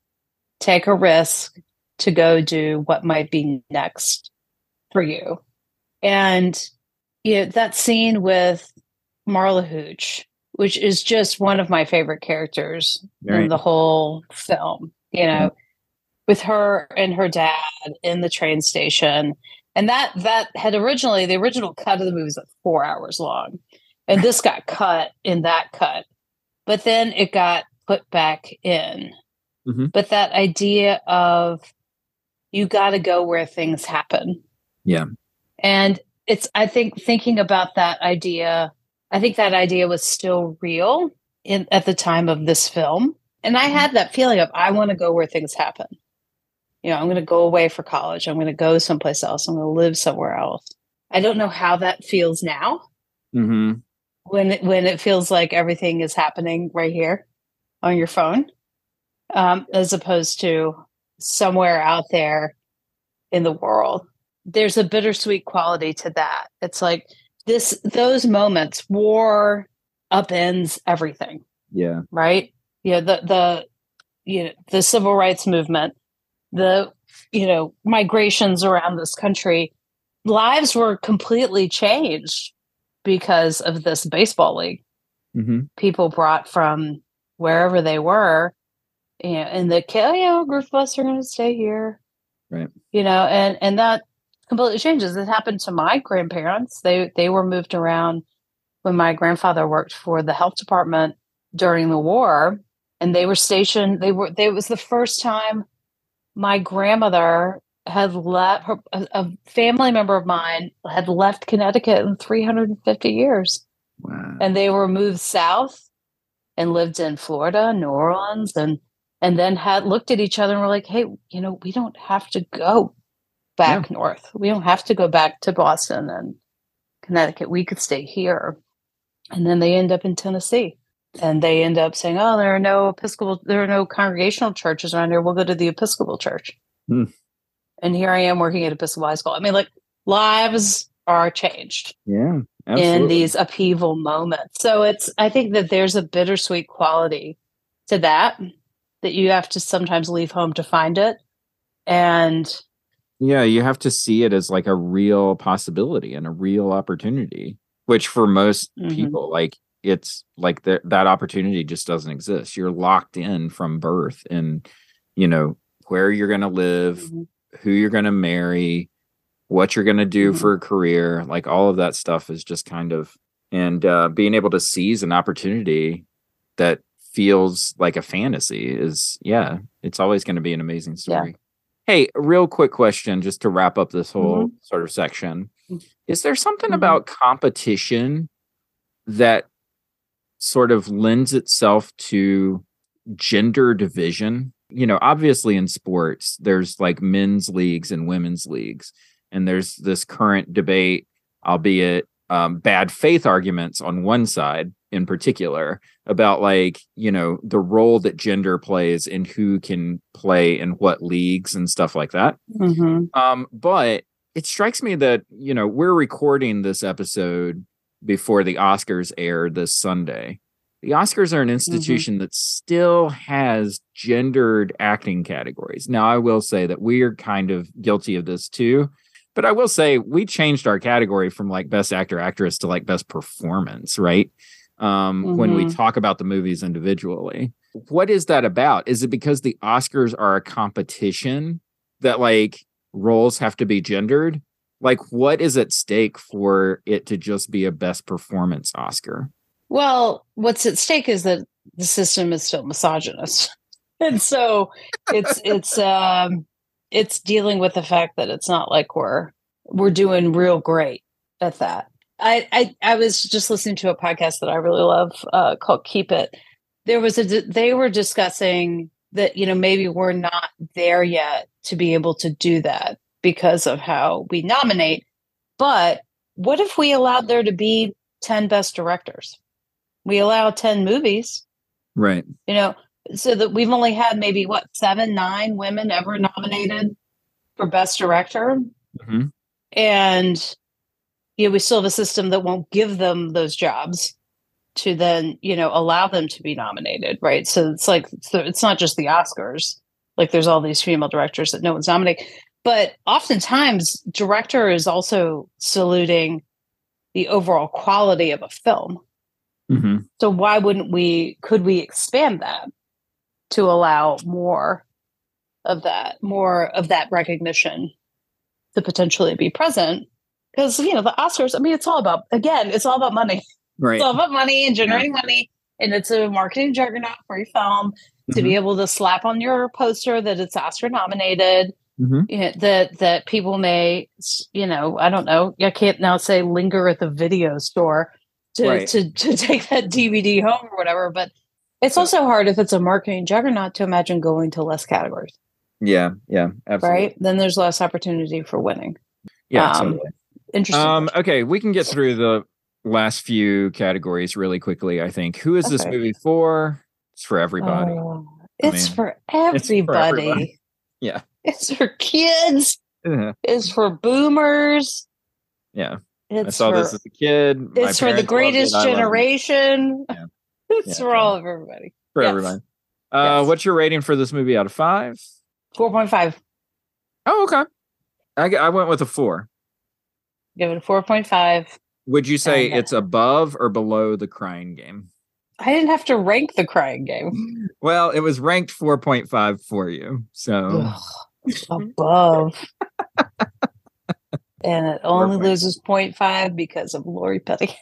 take a risk, to go do what might be next for you. And, you know, that scene with Marla Hooch, which is just one of my favorite characters in the whole film, you know, with her and her dad in the train station, And that had originally, the original cut of the movie was like 4 hours long. And this got cut in that cut. But then it got put back in. Mm-hmm. But that idea of you got to go where things happen. Yeah. And it's, I think, thinking about that idea, I think that idea was still real at the time of this film. And I had that feeling of, I want to go where things happen. You know, I'm going to go away for college. I'm going to go someplace else. I'm going to live somewhere else. I don't know how that feels now. Mm-hmm. When it feels like everything is happening right here on your phone, as opposed to somewhere out there in the world. There's a bittersweet quality to that. It's like those moments, war upends everything. Yeah. Right. Yeah. The civil rights movement, migrations around this country, lives were completely changed because of this baseball league. Mm-hmm. People brought from wherever they were, and the group of us are going to stay here. Right. And that completely changes. It happened to my grandparents. They were moved around when my grandfather worked for the health department during the war, and they were stationed. It was the first time my grandmother had left. A family member of mine had left Connecticut in 350 years. Wow. And they were moved south and lived in Florida, New Orleans, and then had looked at each other and were like, "Hey, we don't have to go back north. We don't have to go back to Boston and Connecticut. We could stay here." And then they end up in Tennessee, and they end up saying, "Oh, there are no congregational churches around here. We'll go to the Episcopal church." Mm. And here I am working at Episcopal High School. I mean, like, lives are changed. Yeah, absolutely. In these upheaval moments. So I think that there's a bittersweet quality to that you have to sometimes leave home to find it. And yeah, you have to see it as like a real possibility and a real opportunity, which for most mm-hmm. people, like, it's like that opportunity just doesn't exist. You're locked in from birth and, where you're going to live, mm-hmm. who you're going to marry, what you're going to do mm-hmm. for a career. Like, all of that stuff is just kind of, and being able to seize an opportunity that feels like a fantasy is, it's always going to be an amazing story. Yeah. Hey, real quick question, just to wrap up this whole mm-hmm. sort of section. Is there something mm-hmm. about competition that sort of lends itself to gender division? Obviously in sports, there's like men's leagues and women's leagues. And there's this current debate, albeit bad faith arguments on one side in particular, about like, the role that gender plays and who can play in what leagues and stuff like that. Mm-hmm. But it strikes me that, we're recording this episode before the Oscars air this Sunday. The Oscars are an institution mm-hmm. that still has gendered acting categories. Now, I will say that we are kind of guilty of this too. But I will say we changed our category from like best actor, actress to like best performance, right? Mm-hmm. When we talk about the movies individually. What is that about? Is it because the Oscars are a competition that like roles have to be gendered? Like, what is at stake for it to just be a best performance Oscar? Well, what's at stake is that the system is still misogynist. And so it's dealing with the fact that it's not like we're doing real great at that. I was just listening to a podcast that I really love called Keep It. They were discussing that, maybe we're not there yet to be able to do that because of how we nominate. But what if we allowed there to be 10 best directors? We allow 10 movies. Right. So that we've only had maybe 7, 9 women ever nominated for best director. Mm-hmm. And we still have a system that won't give them those jobs to then, allow them to be nominated. Right. So it's like, it's not just the Oscars. Like, there's all these female directors that no one's nominated, but oftentimes director is also saluting the overall quality of a film. Mm-hmm. So why wouldn't could we expand that to allow more of that recognition to potentially be present. Because, you know, the Oscars, I mean, it's all about, again, it's all about money. Right. It's all about money and generating money. And it's a marketing juggernaut for your film to be able to slap on your poster that it's Oscar nominated, you know, that people may, you know, I don't know. I can't now say linger at the video store to take that DVD home or whatever. But it's also hard if it's a marketing juggernaut to imagine going to less categories. Yeah. Yeah. Absolutely. Right. Then there's less opportunity for winning. Yeah. Totally. Interesting. Okay. We can get through the last few categories really quickly, I think. Who is this movie for? It's for everybody. It's for everybody. Yeah. It's for kids. It's for boomers. Yeah. I saw this as a kid. It's for the greatest generation. Yeah. It's for all of everybody. For everybody. What's your rating for this movie out of 5? 4.5. Oh, okay. I went with a 4. Give it a 4.5. Would you say it's above or below The Crying Game? I didn't have to rank The Crying Game. Well, it was ranked 4.5 for you. So above. And it only loses 0.5 because of Lori Petty.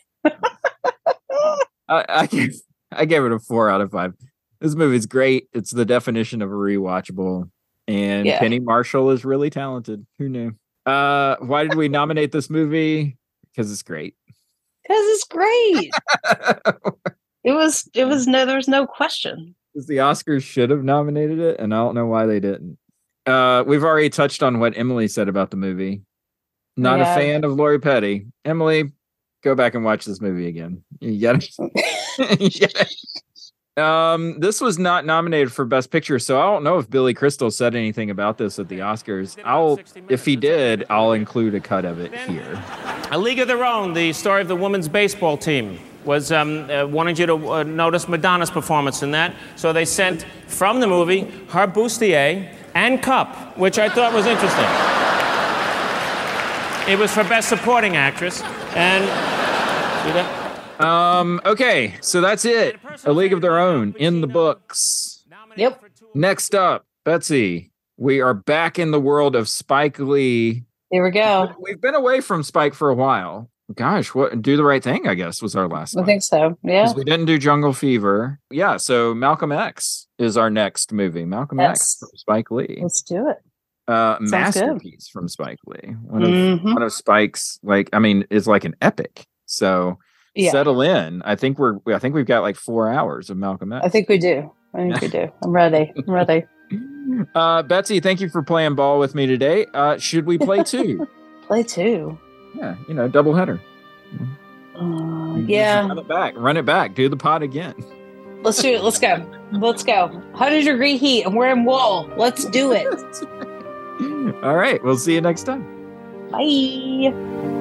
I gave it a 4 out of 5. This movie's great. It's the definition of a rewatchable. And Penny Marshall is really talented. Who knew? Why did we nominate this movie? Because it's great. Because it's great. It was no, there's no question. Because the Oscars should have nominated it, and I don't know why they didn't. We've already touched on what Emily said about the movie. Not a fan of Lori Petty. Emily, go back and watch this movie again. You get it? This was not nominated for Best Picture, so I don't know if Billy Crystal said anything about this at the Oscars. If he did, I'll include a cut of it here. A League of Their Own, the story of the women's baseball team, was wanted you to notice Madonna's performance in that, so they sent from the movie her bustier and cup, which I thought was interesting. It was for Best Supporting Actress, and... You know, okay, so that's it. A League of Their Own in the books. Yep. Next up, Betsy, we are back in the world of Spike Lee. Here we go. We've been away from Spike for a while. Gosh, what? Do the Right Thing, I guess, was our last one. I think so, yeah. Because we didn't do Jungle Fever. Yeah, so Malcolm X is our next movie. Malcolm X from Spike Lee. Let's do it. Masterpiece from Spike Lee. One of Spike's, is like an epic. So... Yeah. Settle in. I think we've got like 4 hours of Malcolm X. I think we do. I'm ready. Betsy, thank you for playing ball with me today. Should we play two? Yeah, you know, double header. Yeah. Run it back. Do the pod again. Let's do it. Let's go. 100-degree heat. I'm wearing wool. Let's do it. All right. We'll see you next time. Bye.